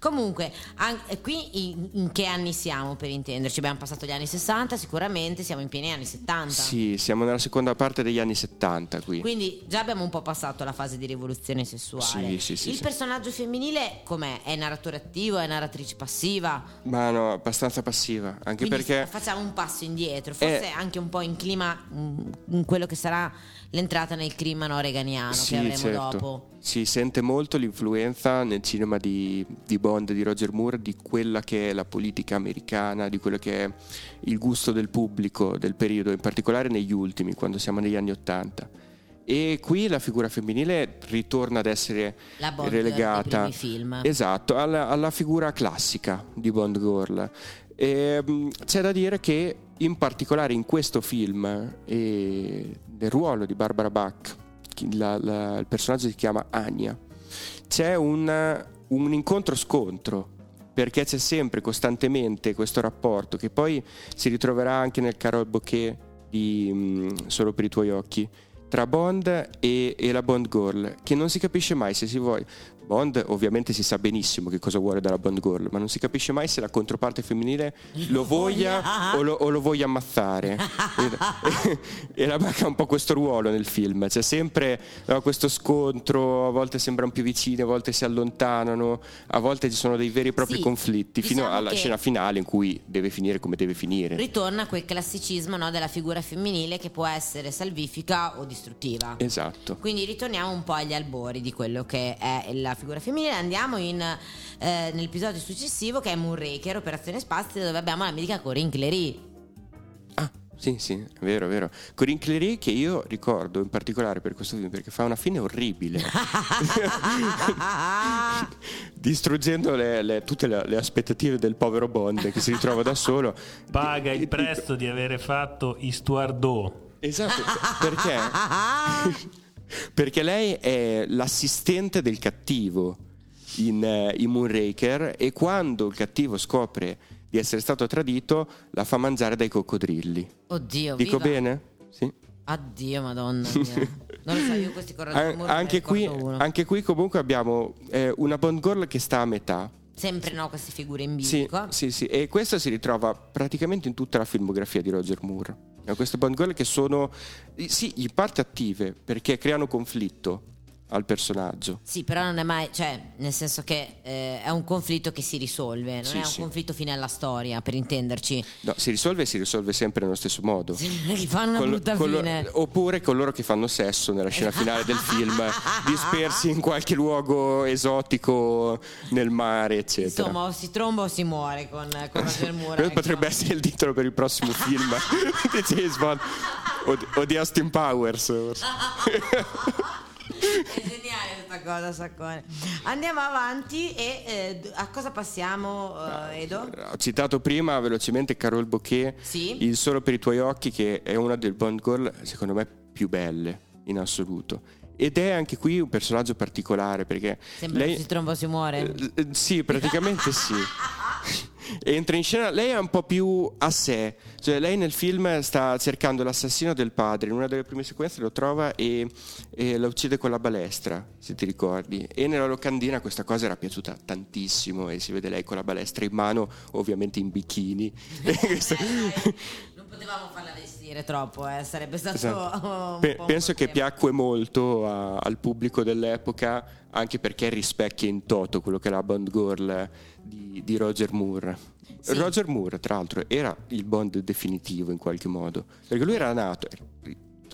Comunque, anche qui in, in che anni siamo, per intenderci? Abbiamo passato gli anni sessanta, sicuramente siamo in pieni anni settanta. Sì, siamo nella seconda parte degli anni settanta qui. Quindi già abbiamo un po' passato la fase di rivoluzione sessuale. Sì, sì, sì. Il sì. personaggio femminile com'è? È narratore attivo? È narratrice passiva? Ma no, abbastanza passiva. Anche quindi perché facciamo un passo indietro. Forse è... anche un po' in clima, in quello che sarà l'entrata nel clima no, reaganiano, sì, che avremo certo. dopo. Si sente molto l'influenza nel cinema di, di Bond, di Roger Moore, di quella che è la politica americana, di quello che è il gusto del pubblico del periodo, in particolare negli ultimi, quando siamo negli anni Ottanta. E qui la figura femminile ritorna ad essere la Bond relegata dei primi film. Esatto, alla, alla figura classica di Bond Girl. E, c'è da dire che in particolare in questo film e nel ruolo di Barbara Bach, La, la, il personaggio si chiama Anya, c'è un, un incontro scontro, perché c'è sempre costantemente questo rapporto che poi si ritroverà anche nel Carole Bouquet di mh, Solo per i tuoi occhi, tra Bond e, e la Bond Girl, che non si capisce mai se si vuole. Bond ovviamente si sa benissimo che cosa vuole dalla Bond Girl, ma non si capisce mai se la controparte femminile lo voglia o lo, o lo voglia ammazzare. e, e, e la Bach ha un po' questo ruolo nel film, c'è sempre no, questo scontro, a volte sembrano più vicine, a volte si allontanano, a volte ci sono dei veri e propri sì, conflitti, diciamo, fino alla scena finale in cui deve finire come deve finire. Ritorna quel classicismo no, della figura femminile che può essere salvifica o distruttiva. Esatto. Quindi ritorniamo un po' agli albori di quello che è la figura femminile. Andiamo in eh, nell'episodio successivo, che è Moonraker, Operazione Spazio, dove abbiamo l'amica Corinne Cléry. Ah, sì, sì, è vero, è vero. Corinne Cléry, che io ricordo in particolare per questo film perché fa una fine orribile, distruggendo le, le, tutte le, le aspettative del povero Bond che si ritrova da solo. Paga il prezzo di avere fatto i Stuardo. Esatto, perché... perché lei è l'assistente del cattivo in, in Moonraker, e quando il cattivo scopre di essere stato tradito la fa mangiare dai coccodrilli. Oddio, dico viva. Bene? Sì. Addio, madonna mia. Non lo so, io questi An- anche, qui, anche qui comunque abbiamo eh, una Bond Girl che sta a metà. Sempre no, queste figure in bilico. Sì, sì, sì, e questo si ritrova praticamente in tutta la filmografia di Roger Moore. Queste Bond Girl che sono sì, in parte attive perché creano conflitto al personaggio. Sì, però non è mai, cioè, nel senso che eh, è un conflitto che si risolve, non sì, è un sì. conflitto fine alla storia, per intenderci. No, si risolve e si risolve sempre nello stesso modo. Sì, che fanno una col, brutta col, fine. Oppure con loro che fanno sesso nella scena finale del film, dispersi in qualche luogo esotico nel mare, eccetera. Insomma, o si tromba o si muore con, con Roger Moore. Potrebbe essere il titolo per il prossimo film di James Bond o di Austin Powers. È geniale questa cosa, Saccone. Andiamo avanti e eh, a cosa passiamo, eh, Edo? Ho citato prima velocemente Carole Bouquet, sì. Il Solo per i tuoi occhi, che è una delle Bond Girl secondo me più belle in assoluto. Ed è anche qui un personaggio particolare, perché sembra lei... che si tromba si muore. Eh, sì, praticamente sì. Entra in scena, lei è un po' più a sé, cioè lei nel film sta cercando l'assassino del padre, in una delle prime sequenze lo trova e, e la uccide con la balestra, se ti ricordi, e nella locandina questa cosa era piaciuta tantissimo e si vede lei con la balestra in mano, ovviamente in bikini. Non potevamo farla vestire troppo, eh. Sarebbe stato esatto. un Pe- po' penso un che piacque molto a, al pubblico dell'epoca, anche perché rispecchia in toto quello che è la Bond Girl di, di Roger Moore. Sì. Roger Moore, tra l'altro, era il Bond definitivo in qualche modo, perché lui era nato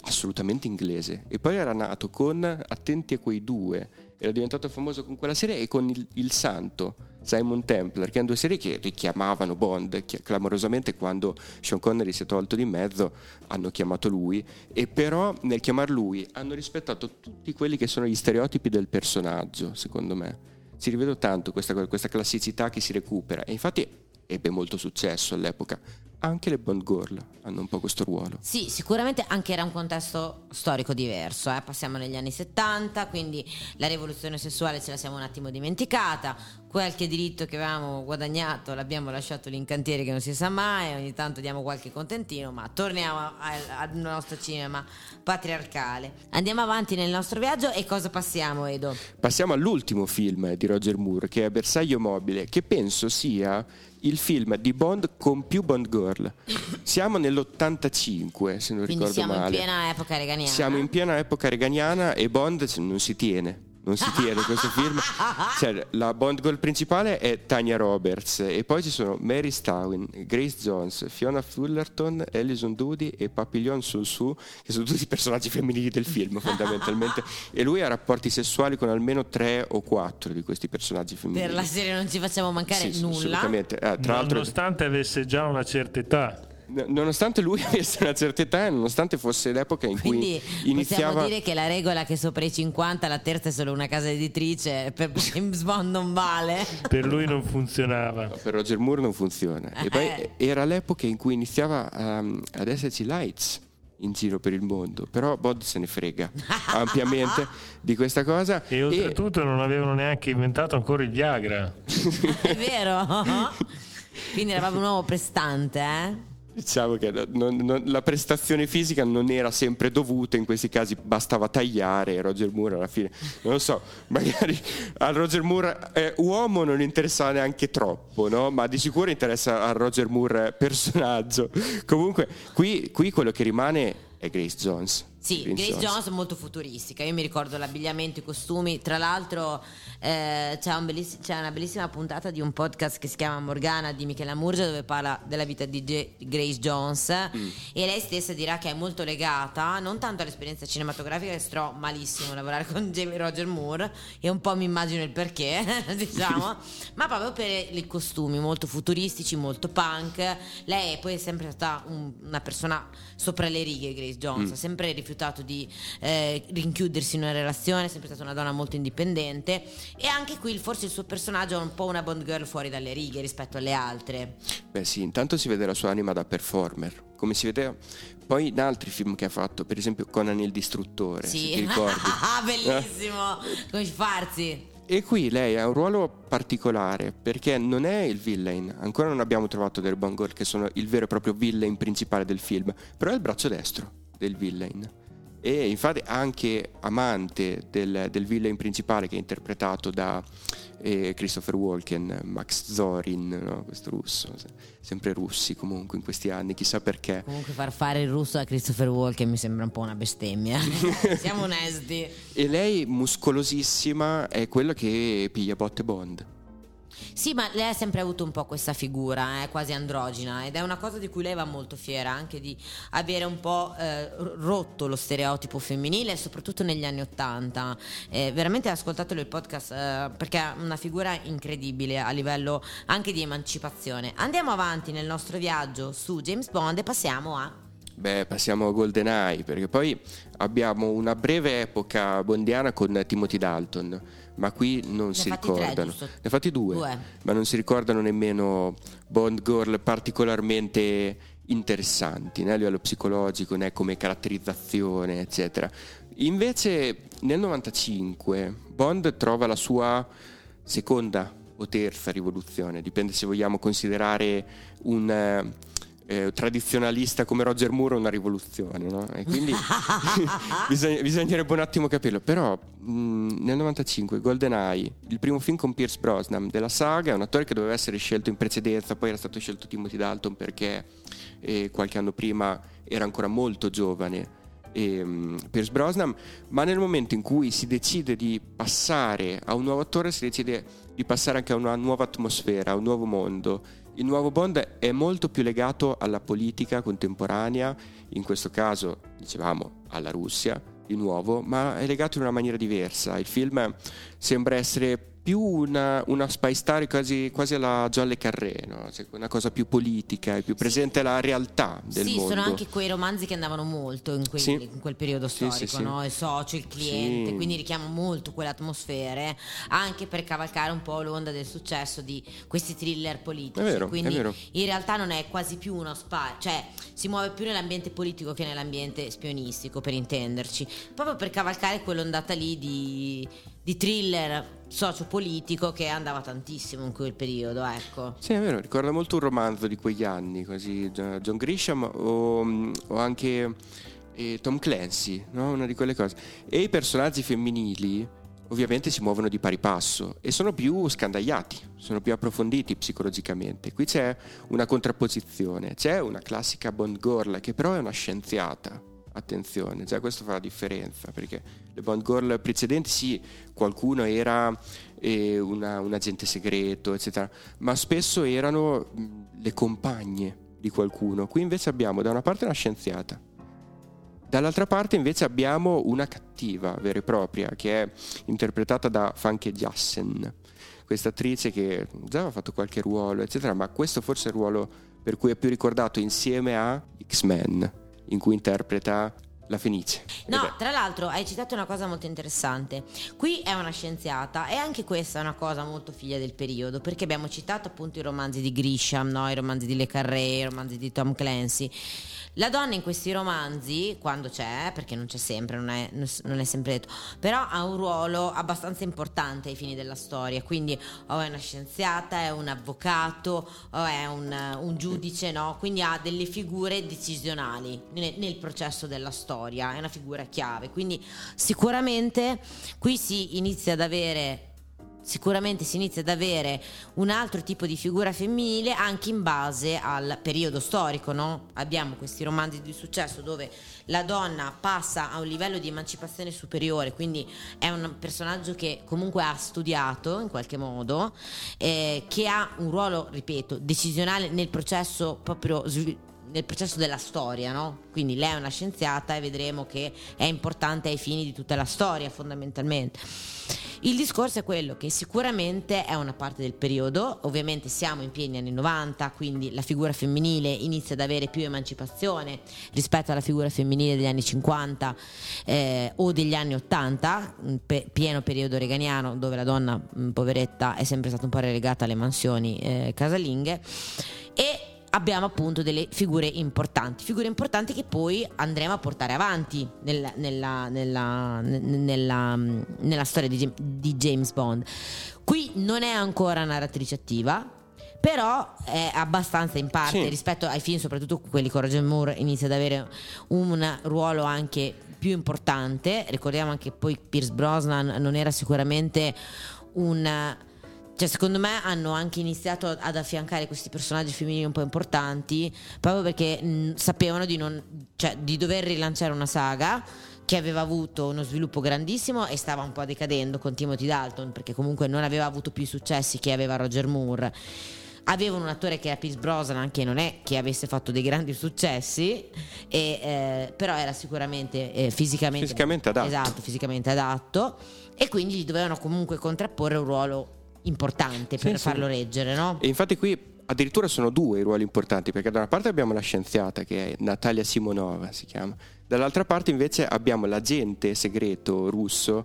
assolutamente inglese e poi era nato con Attenti a quei due, era diventato famoso con quella serie e con il, il Santo, Simon Templar, che erano due serie che richiamavano Bond clamorosamente. Quando Sean Connery si è tolto di mezzo hanno chiamato lui, e però nel chiamar lui hanno rispettato tutti quelli che sono gli stereotipi del personaggio. Secondo me si rivedo tanto questa, questa classicità che si recupera, e infatti ebbe molto successo all'epoca. Anche le Bond Girl hanno un po' questo ruolo. Sì, sicuramente anche era un contesto storico diverso, eh? Passiamo negli anni settanta, quindi la rivoluzione sessuale ce la siamo un attimo dimenticata, qualche diritto che avevamo guadagnato l'abbiamo lasciato lì in cantiere che non si sa mai, ogni tanto diamo qualche contentino, ma torniamo al nostro cinema patriarcale. Andiamo avanti nel nostro viaggio e cosa passiamo, Edo? Passiamo all'ultimo film di Roger Moore, che è Bersaglio mobile, che penso sia... il film di Bond con più Bond Girl. Siamo nell'ottantacinque, se non Quindi ricordo siamo male. Siamo in piena epoca reganiana. Siamo in piena epoca reganiana e Bond non si tiene, non si tiene questo film. Cioè, la Bond Girl principale è Tanya Roberts e poi ci sono Mary Stawin, Grace Jones, Fiona Fullerton, Alison Doody e Papillon Soussou, che sono tutti i personaggi femminili del film fondamentalmente, e lui ha rapporti sessuali con almeno tre o quattro di questi personaggi femminili. Per la serie non ci facciamo mancare sì, nulla, assolutamente. Ah, tra l'altro, nonostante avesse già una certa età. Nonostante lui avesse una certa età e nonostante fosse l'epoca in Quindi cui iniziava... Possiamo dire che la regola che sopra i cinquanta la terza è solo una casa editrice per James Bond non vale. Per lui non funzionava, no, per Roger Moore non funziona. E poi era l'epoca in cui iniziava um, ad esserci Lights in giro per il mondo, però Bond se ne frega ampiamente di questa cosa, e oltretutto e... non avevano neanche inventato ancora il Viagra. È vero. Quindi eravamo un uomo prestante, eh? Diciamo che non, non, la prestazione fisica non era sempre dovuta, in questi casi bastava tagliare. Roger Moore alla fine, non lo so, magari a Roger Moore eh, uomo non interessava neanche troppo, no? Ma di sicuro interessa a Roger Moore personaggio. Comunque qui, qui quello che rimane è Grace Jones. Sì, Grace Jones. Jones molto futuristica. Io mi ricordo l'abbigliamento, i costumi. Tra l'altro eh, c'è, un belliss- c'è una bellissima puntata di un podcast che si chiama Morgana di Michela Murgia, dove parla della vita di G- Grace Jones mm. E lei stessa dirà che è molto legata non tanto all'esperienza cinematografica, che sto malissimo lavorare con Jamie Roger Moore, e un po' mi immagino il perché diciamo, ma proprio per i costumi molto futuristici, molto punk. Lei è poi sempre stata un- una persona sopra le righe, Grace Jones, mm. sempre rifiutata di eh, rinchiudersi in una relazione, è sempre stata una donna molto indipendente, e anche qui forse il suo personaggio è un po' una Bond Girl fuori dalle righe rispetto alle altre. Beh sì, intanto si vede la sua anima da performer, come si vedeva poi in altri film che ha fatto, per esempio Conan il Distruttore, sì. Se ti ricordi. Bellissimo, con Schwarzi. E qui lei ha un ruolo particolare, perché non è il villain, ancora non abbiamo trovato delle Bond Girl che sono il vero e proprio villain principale del film, però è il braccio destro del villain. E infatti anche amante del, del villain principale, che è interpretato da eh, Christopher Walken, Max Zorin, no? Questo russo, sempre russi comunque in questi anni, chissà perché. Comunque far fare il russo a Christopher Walken mi sembra un po' una bestemmia. Siamo onesti. E lei muscolosissima è quella che piglia botte Bond. Sì, ma lei ha sempre avuto un po' questa figura eh, quasi androgina, ed è una cosa di cui lei va molto fiera, anche di avere un po' eh, rotto lo stereotipo femminile, soprattutto negli anni Ottanta. Eh, veramente ascoltatelo il podcast eh, perché è una figura incredibile a livello anche di emancipazione. Andiamo avanti nel nostro viaggio su James Bond e passiamo a... Beh, passiamo a GoldenEye, perché poi abbiamo una breve epoca bondiana con Timothy Dalton, ma qui non ne si ricordano tre, ne ha fatti due, due ma non si ricordano nemmeno Bond Girl particolarmente interessanti né a livello psicologico né come caratterizzazione eccetera. Invece Nel novantacinque Bond trova la sua seconda o terza rivoluzione, dipende se vogliamo considerare un eh, tradizionalista come Roger Moore una rivoluzione, no? E quindi bisogna, bisognerebbe un attimo capirlo. Però mh, nel novantacinque GoldenEye, il primo film con Pierce Brosnan della saga, è un attore che doveva essere scelto in precedenza, poi era stato scelto Timothy Dalton perché eh, qualche anno prima era ancora molto giovane E Pierce Brosnan, ma nel momento in cui si decide di passare a un nuovo attore, si decide di passare anche a una nuova atmosfera, a un nuovo mondo. Il nuovo Bond è molto più legato alla politica contemporanea, in questo caso, dicevamo, alla Russia, di nuovo, ma è legato in una maniera diversa. Il film sembra essere più una, una spy star quasi, quasi alla John le Carré, no? Una cosa più politica e più presente alla realtà del sì, mondo. Sì, sono anche quei romanzi che andavano molto in, quei, sì. in quel periodo sì, storico, sì, sì. No? Il socio, il cliente, sì. Quindi richiama molto quelle atmosfere, anche per cavalcare un po' l'onda del successo di questi thriller politici. È vero, quindi è vero. In realtà non è quasi più uno spy, cioè si muove più nell'ambiente politico che nell'ambiente spionistico, per intenderci, proprio per cavalcare quell'ondata lì di... di thriller socio-politico che andava tantissimo in quel periodo, ecco. Sì, è vero, ricorda molto un romanzo di quegli anni, così John Grisham o, o anche eh, Tom Clancy, no? Una di quelle cose. E i personaggi femminili ovviamente si muovono di pari passo e sono più scandagliati, sono più approfonditi psicologicamente. Qui c'è una contrapposizione, c'è una classica Bond girl che però è una scienziata. Attenzione, già questo fa la differenza, perché le Bond girl precedenti, sì, qualcuno era eh, una, un agente segreto, eccetera, ma spesso erano le compagne di qualcuno. Qui invece abbiamo da una parte una scienziata, dall'altra parte invece abbiamo una cattiva vera e propria, che è interpretata da Famke Janssen, questa attrice che già aveva fatto qualche ruolo, eccetera, ma questo forse è il ruolo per cui è più ricordato, insieme a X-Men, in cui interpreta la Fenice. No, tra l'altro hai citato una cosa molto interessante. Qui è una scienziata, e anche questa è una cosa molto figlia del periodo, perché abbiamo citato appunto i romanzi di Grisham, no? I romanzi di Le Carré, i romanzi di Tom Clancy. La donna in questi romanzi, quando c'è, perché non c'è sempre, non è, non è sempre detto, però ha un ruolo abbastanza importante ai fini della storia. Quindi o è una scienziata, è un avvocato, o è un, un giudice, no? Quindi ha delle figure decisionali nel, nel processo della storia, è una figura chiave. Quindi sicuramente qui si inizia ad avere... Sicuramente si inizia ad avere un altro tipo di figura femminile anche in base al periodo storico, no? Abbiamo questi romanzi di successo dove la donna passa a un livello di emancipazione superiore, quindi è un personaggio che comunque ha studiato in qualche modo, eh, che ha un ruolo, ripeto, decisionale nel processo proprio svil- nel processo della storia, no? Quindi lei è una scienziata e vedremo che è importante ai fini di tutta la storia, fondamentalmente. Il discorso è quello che sicuramente è una parte del periodo, ovviamente siamo in pieni anni novanta, quindi la figura femminile inizia ad avere più emancipazione rispetto alla figura femminile degli anni cinquanta eh, o degli anni ottanta, pe- pieno periodo reaganiano, dove la donna mh, poveretta è sempre stata un po' relegata alle mansioni eh, casalinghe, e abbiamo appunto delle figure importanti, figure importanti che poi andremo a portare avanti nella, nella, nella, nella, nella storia di, di James Bond. Qui non è ancora narratrice attiva, però è abbastanza in parte, sì, rispetto ai film, soprattutto quelli con Roger Moore, inizia ad avere un ruolo anche più importante. Ricordiamo anche poi Pierce Brosnan non era sicuramente un... Cioè, secondo me hanno anche iniziato ad affiancare questi personaggi femminili un po' importanti, proprio perché mh, sapevano di non, cioè, di dover rilanciare una saga che aveva avuto uno sviluppo grandissimo e stava un po' decadendo con Timothy Dalton, perché comunque non aveva avuto più i successi che aveva Roger Moore. Avevano un attore che era Pierce Brosnan, che non è che avesse fatto dei grandi successi, e, eh, però era sicuramente eh, fisicamente, fisicamente adatto. Esatto, fisicamente adatto, e quindi gli dovevano comunque contrapporre un ruolo importante per sì, farlo sì. reggere, no? E infatti qui addirittura sono due i ruoli importanti, perché da una parte abbiamo la scienziata, che è Natalia Simonova, si chiama, dall'altra parte invece abbiamo l'agente segreto russo,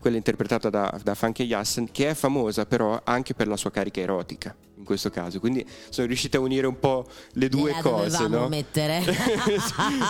quella interpretata da, da Famke Janssen, che è famosa però anche per la sua carica erotica in questo caso, quindi sono riusciti a unire un po' le due eh, cose, no? mettere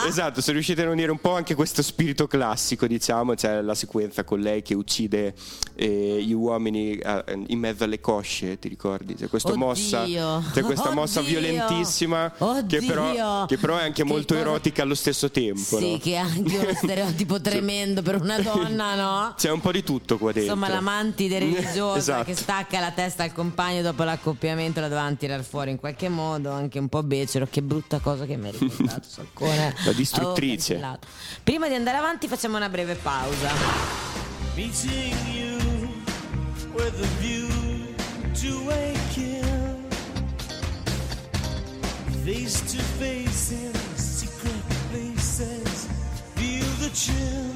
esatto, sono riusciti a unire un po' anche questo spirito classico, diciamo, cioè la sequenza con lei che uccide eh, gli uomini eh, in mezzo alle cosce, ti ricordi? C'è questa Oddio. mossa, c'è questa Oddio. mossa violentissima Oddio. Che, però, che però è anche che molto cosa... erotica allo stesso tempo, sì, no? Che è anche uno stereotipo tremendo per una donna, no? C'è un po' di tutto qua dentro, insomma, l'amante religiosa esatto. che stacca la testa al compagno dopo l'accoppiamento, la dovevano tirar fuori in qualche modo, anche un po' becero. Che brutta cosa che mi ha ricordato Saccone, la distruttrice. Oh, prima di andare avanti facciamo una breve pausa. Meeting you with a view to a kill, face to face in secret places, feel the chill.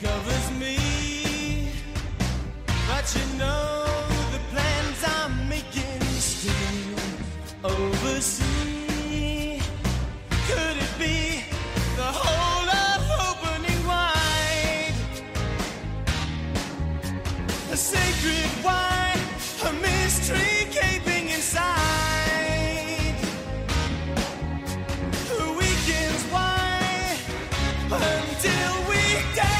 Covers me, but you know the plans I'm making still oversee. Could it be the whole of opening wide, a sacred wine, a mystery gaping inside, the weekend's wine until we dance.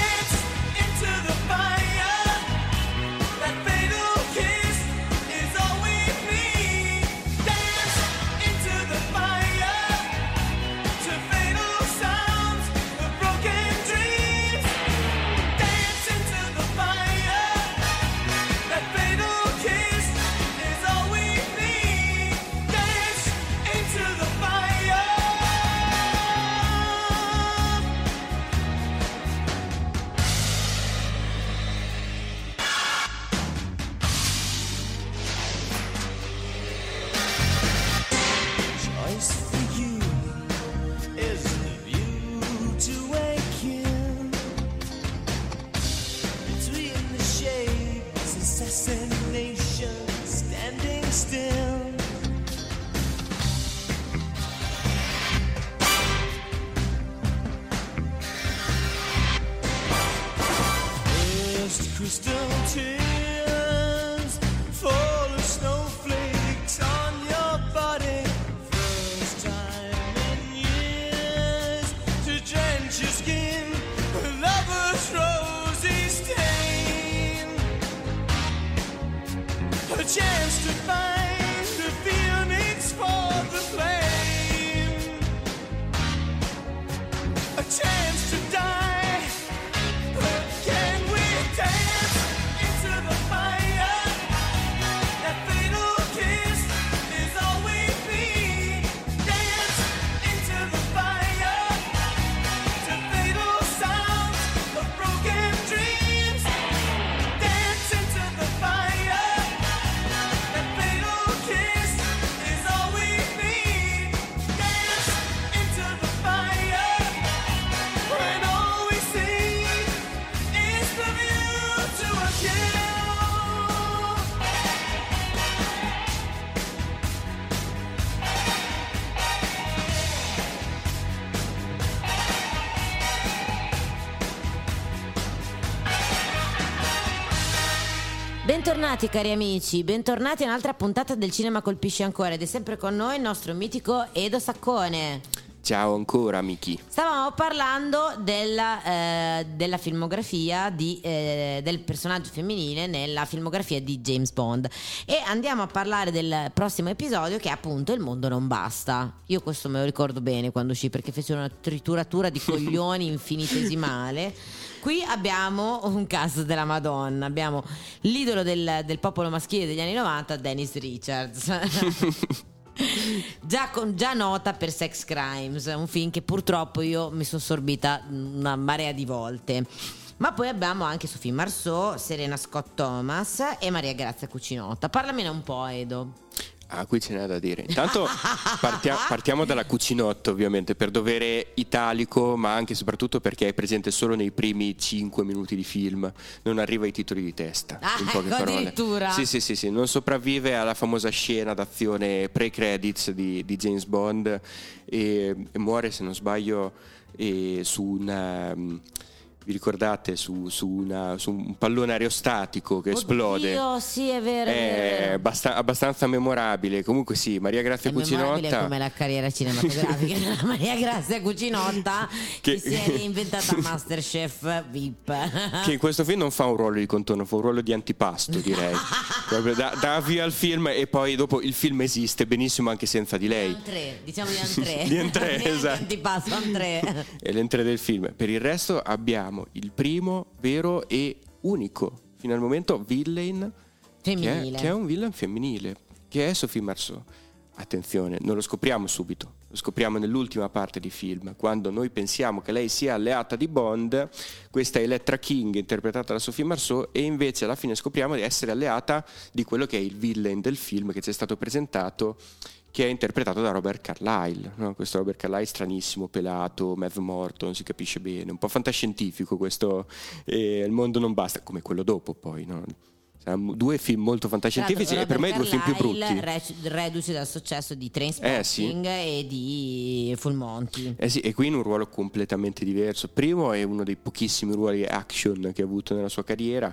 Bentornati cari amici, bentornati a un'altra puntata del Cinema Colpisce Ancora, ed è sempre con noi il nostro mitico Edo Saccone. Ciao ancora amici. Stavamo parlando della, eh, della filmografia di, eh, del personaggio femminile nella filmografia di James Bond, e andiamo a parlare del prossimo episodio, che è appunto Il mondo non basta. Io questo me lo ricordo bene quando uscì, perché fece una trituratura di coglioni infinitesimale. Qui abbiamo un cast della Madonna, abbiamo l'idolo del, del popolo maschile degli anni novanta, Dennis Richards. Già, con, già nota per Sex Crimes, un film che purtroppo io mi sono sorbita una marea di volte. Ma poi abbiamo anche Sophie Marceau, Serena Scott Thomas e Maria Grazia Cucinotta. Parlamene un po', Edo. Ah, qui ce n'è da dire. Intanto partia- partiamo dalla Cucinotta, ovviamente, per dovere italico, ma anche e soprattutto perché è presente solo nei primi cinque minuti di film, non arriva ai titoli di testa, ah, in poche ecco, parole. Addirittura. Sì, sì, sì, sì, non sopravvive alla famosa scena d'azione pre-credits di, di James Bond e, e muore, se non sbaglio, e su una... vi ricordate su, su, una, su un pallone aerostatico che Oddio, esplode? Sì, è vero. È abbast- abbastanza memorabile. Comunque sì, Maria Grazia è Cucinotta. Memorabile come la carriera cinematografica della Maria Grazia Cucinotta che, che si è inventata Masterchef V I P. Che in questo film non fa un ruolo di contorno, fa un ruolo di antipasto, direi. Da, da avvio al film e poi dopo il film esiste benissimo anche senza di lei. L'entrée, diciamo di entrée. Di entrée, esatto. Antipasto, entrée. E l'entrée del film. Per il resto abbiamo il primo vero e unico fino al momento villain femminile, che è, che è un villain femminile, che è Sophie Marceau. Attenzione, non lo scopriamo subito, lo scopriamo nell'ultima parte di film, quando noi pensiamo che lei sia alleata di Bond, questa Elettra King interpretata da Sophie Marceau, e invece alla fine scopriamo di essere alleata di quello che è il villain del film che ci è stato presentato, che è interpretato da Robert Carlyle, no? Questo Robert Carlyle stranissimo, pelato, mezzo morto, non si capisce bene, un po' fantascientifico questo, eh, il mondo non basta, come quello dopo poi, no? Saranno due film molto fantascientifici, certo, e per me Carlyle, due film più brutti. Re- reduce dal successo di Trainspotting eh, sì. e di Full Monty. Eh sì, e qui in un ruolo completamente diverso. Primo è uno dei pochissimi ruoli action che ha avuto nella sua carriera.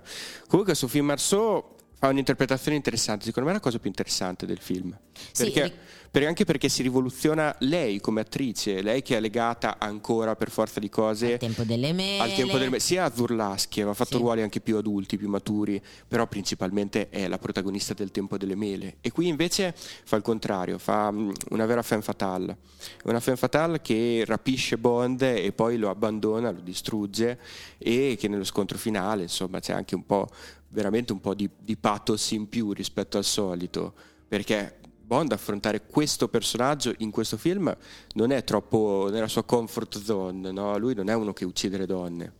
Comunque Sophie Marceau ha un'interpretazione interessante, secondo me è la cosa più interessante del film, sì, perché, perché anche perché si rivoluziona lei come attrice, lei che è legata ancora per forza di cose al tempo delle mele, al tempo delle mele. Sia a Zurlaschi aveva fatto sì. ruoli anche più adulti, più maturi, però principalmente è la protagonista del tempo delle mele, e qui invece fa il contrario, fa una vera femme fatale, una femme fatale che rapisce Bond e poi lo abbandona, lo distrugge, e che nello scontro finale insomma c'è anche un po', veramente un po' di, di pathos in più rispetto al solito, perché Bond affrontare questo personaggio in questo film non è troppo nella sua comfort zone, no? Lui non è uno che uccide le donne,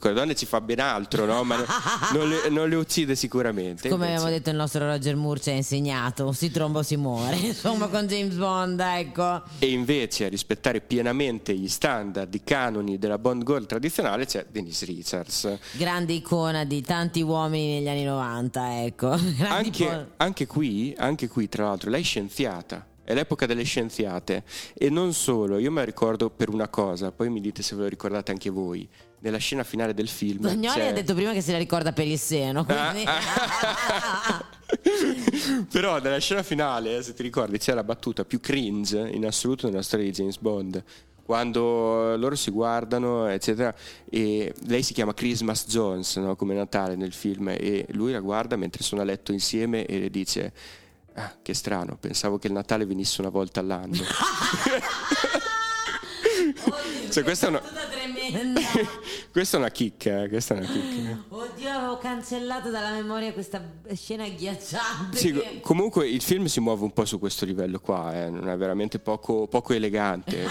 con le donne ci fa ben altro, no? Ma non, le, non le uccide sicuramente. Come invece. Abbiamo detto, il nostro Roger Moore ci ha insegnato, si tromba o si muore, insomma con James Bond, ecco. E invece a rispettare pienamente gli standard, i canoni della Bond Girl tradizionale c'è Denise Richards, grande icona di tanti uomini negli anni novanta, ecco. Anche, anche qui, anche qui tra l'altro lei è scienziata, è l'epoca delle scienziate, e non solo, io me la ricordo per una cosa, poi mi dite se ve lo ricordate anche voi. Nella scena finale del film Zagnoli ha detto prima che se la ricorda per il seno, quindi... ah, ah. Però nella scena finale, se ti ricordi, c'è la battuta più cringe in assoluto nella storia di James Bond, quando loro si guardano eccetera, e lei si chiama Christmas Jones, no? Come Natale nel film, e lui la guarda mentre sono a letto insieme e le dice: ah, che strano, pensavo che il Natale venisse una volta all'anno. Oddio, cioè, questa è una tremenda. Questa è una chicca, questa è una chicca. Oddio, avevo cancellato dalla memoria questa scena ghiacciante. Sì, che... comunque il film si muove un po' su questo livello qua, eh. Non è veramente poco, poco elegante.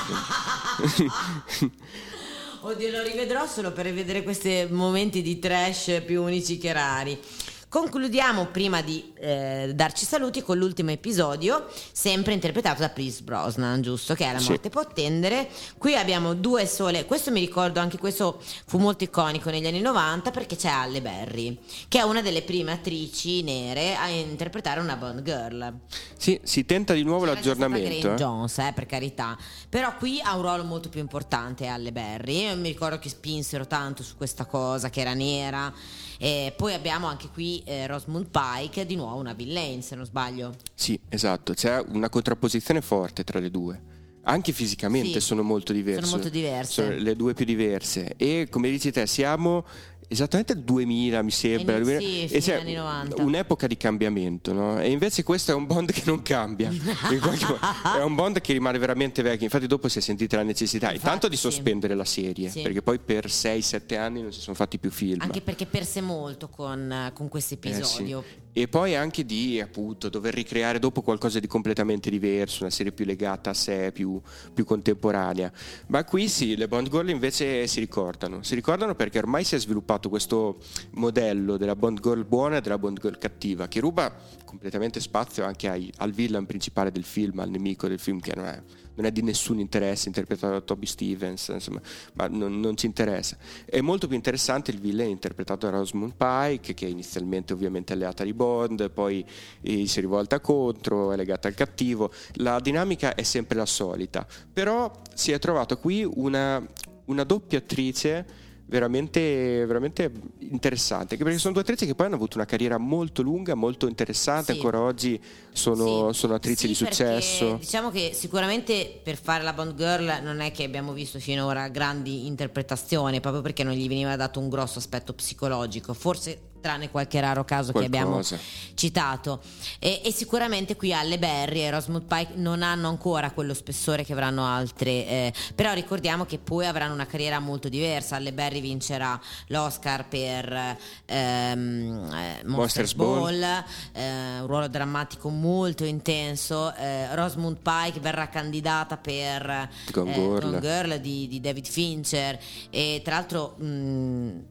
Oddio, lo rivedrò solo per rivedere questi momenti di trash più unici che rari. Concludiamo prima di eh, darci saluti con l'ultimo episodio, sempre interpretato da Pierce Brosnan, giusto? Che è La morte sì. può attendere. Qui abbiamo due sole, questo mi ricordo, anche questo fu molto iconico negli anni novanta, perché c'è Halle Berry, che è una delle prime attrici nere a interpretare una Bond girl. Sì, si tenta di nuovo. C'era l'aggiornamento Grace eh? Jones, eh, per carità, però qui ha un ruolo molto più importante Halle Berry. Io mi ricordo che spinsero tanto su questa cosa, che era nera. E poi abbiamo anche qui eh, Rosamund Pike, di nuovo una villain, se non sbaglio. Sì, esatto, c'è una contrapposizione forte tra le due. Anche fisicamente sì, sono molto diverse. Sono molto diverse. Sono le due più diverse. E come dici te, siamo esattamente nel duemila, mi sembra, duemila. Sì, e c'è anni novanta. Un'epoca di cambiamento, no? E invece questo è un Bond che non cambia. È un Bond che rimane veramente vecchio. Infatti dopo si è sentita la necessità, infatti, intanto di sospendere sì. la serie sì. perché poi per sei sette anni non si sono fatti più film, anche perché perse molto con, con questo episodio eh, sì. e poi anche di, appunto, dover ricreare dopo qualcosa di completamente diverso, una serie più legata a sé, più, più contemporanea. Ma qui sì, le Bond Girl invece si ricordano, si ricordano perché ormai si è sviluppato questo modello della Bond Girl buona e della Bond Girl cattiva, che ruba completamente spazio anche ai, al villain principale del film, al nemico del film, che non è, non è di nessun interesse, interpretato da Toby Stevens, insomma, ma non, non ci interessa. È molto più interessante il villain interpretato da Rosamund Pike, che è inizialmente ovviamente alleata di Bond, poi eh, si è rivolta contro, è legata al cattivo. La dinamica è sempre la solita, però si è trovato qui una, una doppia attrice veramente, veramente interessante, perché sono due attrici che poi hanno avuto una carriera molto lunga, molto interessante, sì. Ancora oggi sono, sì. sono attrici sì, di successo, perché, diciamo che sicuramente per fare la Bond Girl non è che abbiamo visto finora grandi interpretazioni, proprio perché non gli veniva dato un grosso aspetto psicologico, forse tranne qualche raro caso Qualcosa. che abbiamo citato, e, e sicuramente qui Halle Berry e Rosamund Pike non hanno ancora quello spessore che avranno altre, eh, però ricordiamo che poi avranno una carriera molto diversa. Halle Berry vincerà l'Oscar per ehm, Monsters Ball, eh, un ruolo drammatico molto intenso, eh, Rosamund Pike verrà candidata per Gone eh, Girl, Girl di, di David Fincher, e tra l'altro mh,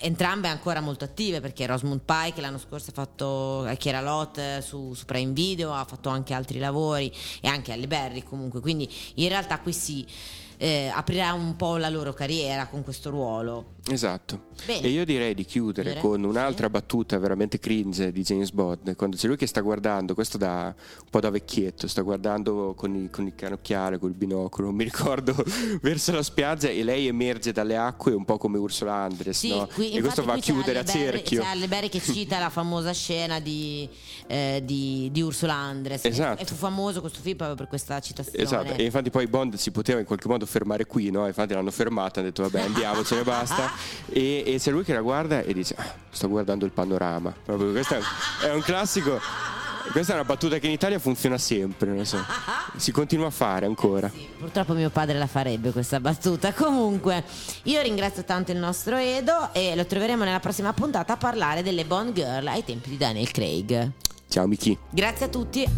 entrambe ancora molto attive, perché Rosamund Pike l'anno scorso ha fatto Chiara Lot su, su Prime Video, ha fatto anche altri lavori, e anche Halle Berry comunque, quindi in realtà qui si eh, aprirà un po' la loro carriera con questo ruolo. Esatto. Bene. E io direi di chiudere Bene. con un'altra sì. battuta veramente cringe di James Bond, quando c'è lui che sta guardando, questo da un po' da vecchietto, sta guardando con il, con il canocchiale, col binocolo, mi ricordo, verso la spiaggia, e lei emerge dalle acque un po' come Ursula Andress, sì, no? Qui, e questo va a chiudere a cerchio. C'è Halle Berry che cita la famosa scena di, eh, di, di Ursula Andress, esatto. e, e fu famoso questo film proprio per questa citazione, esatto. E infatti poi Bond si poteva in qualche modo fermare qui, no? Infatti l'hanno fermata, hanno detto vabbè andiamocene, basta. E, e c'è lui che la guarda e dice ah, sto guardando il panorama. Proprio questo è un classico. Questa è una battuta che in Italia funziona sempre, non so. Si continua a fare ancora. Sì, purtroppo mio padre la farebbe questa battuta. Comunque io ringrazio tanto il nostro Edo, e lo troveremo nella prossima puntata a parlare delle Bond Girl ai tempi di Daniel Craig. Ciao Miki. Grazie a tutti.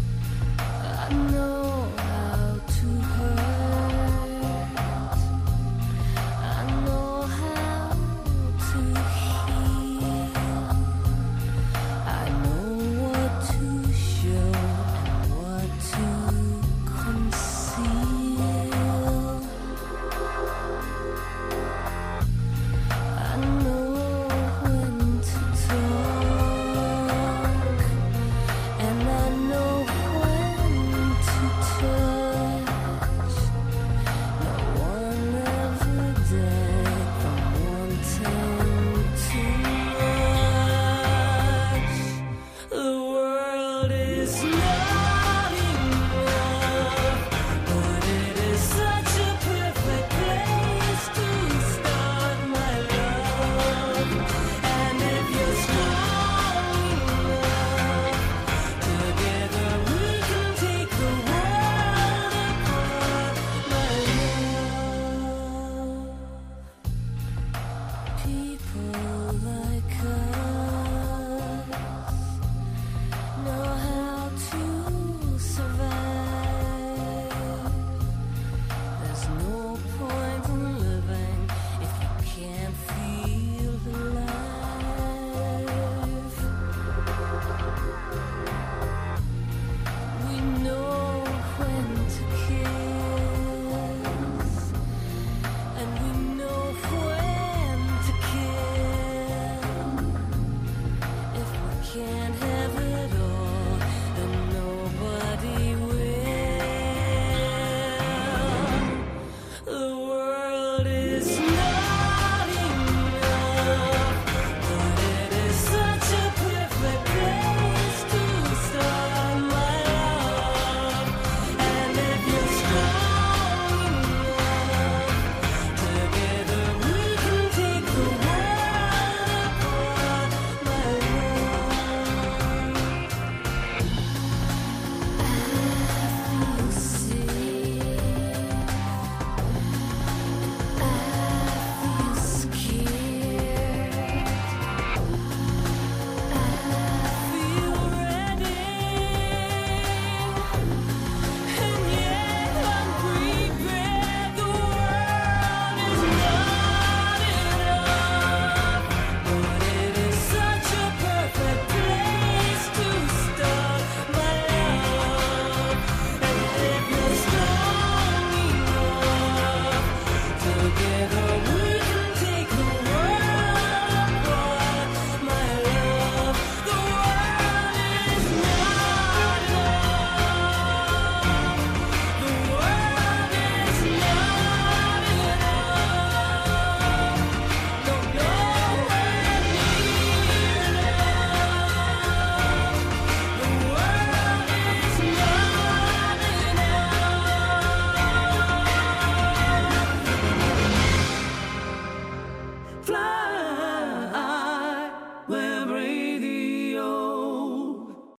fly.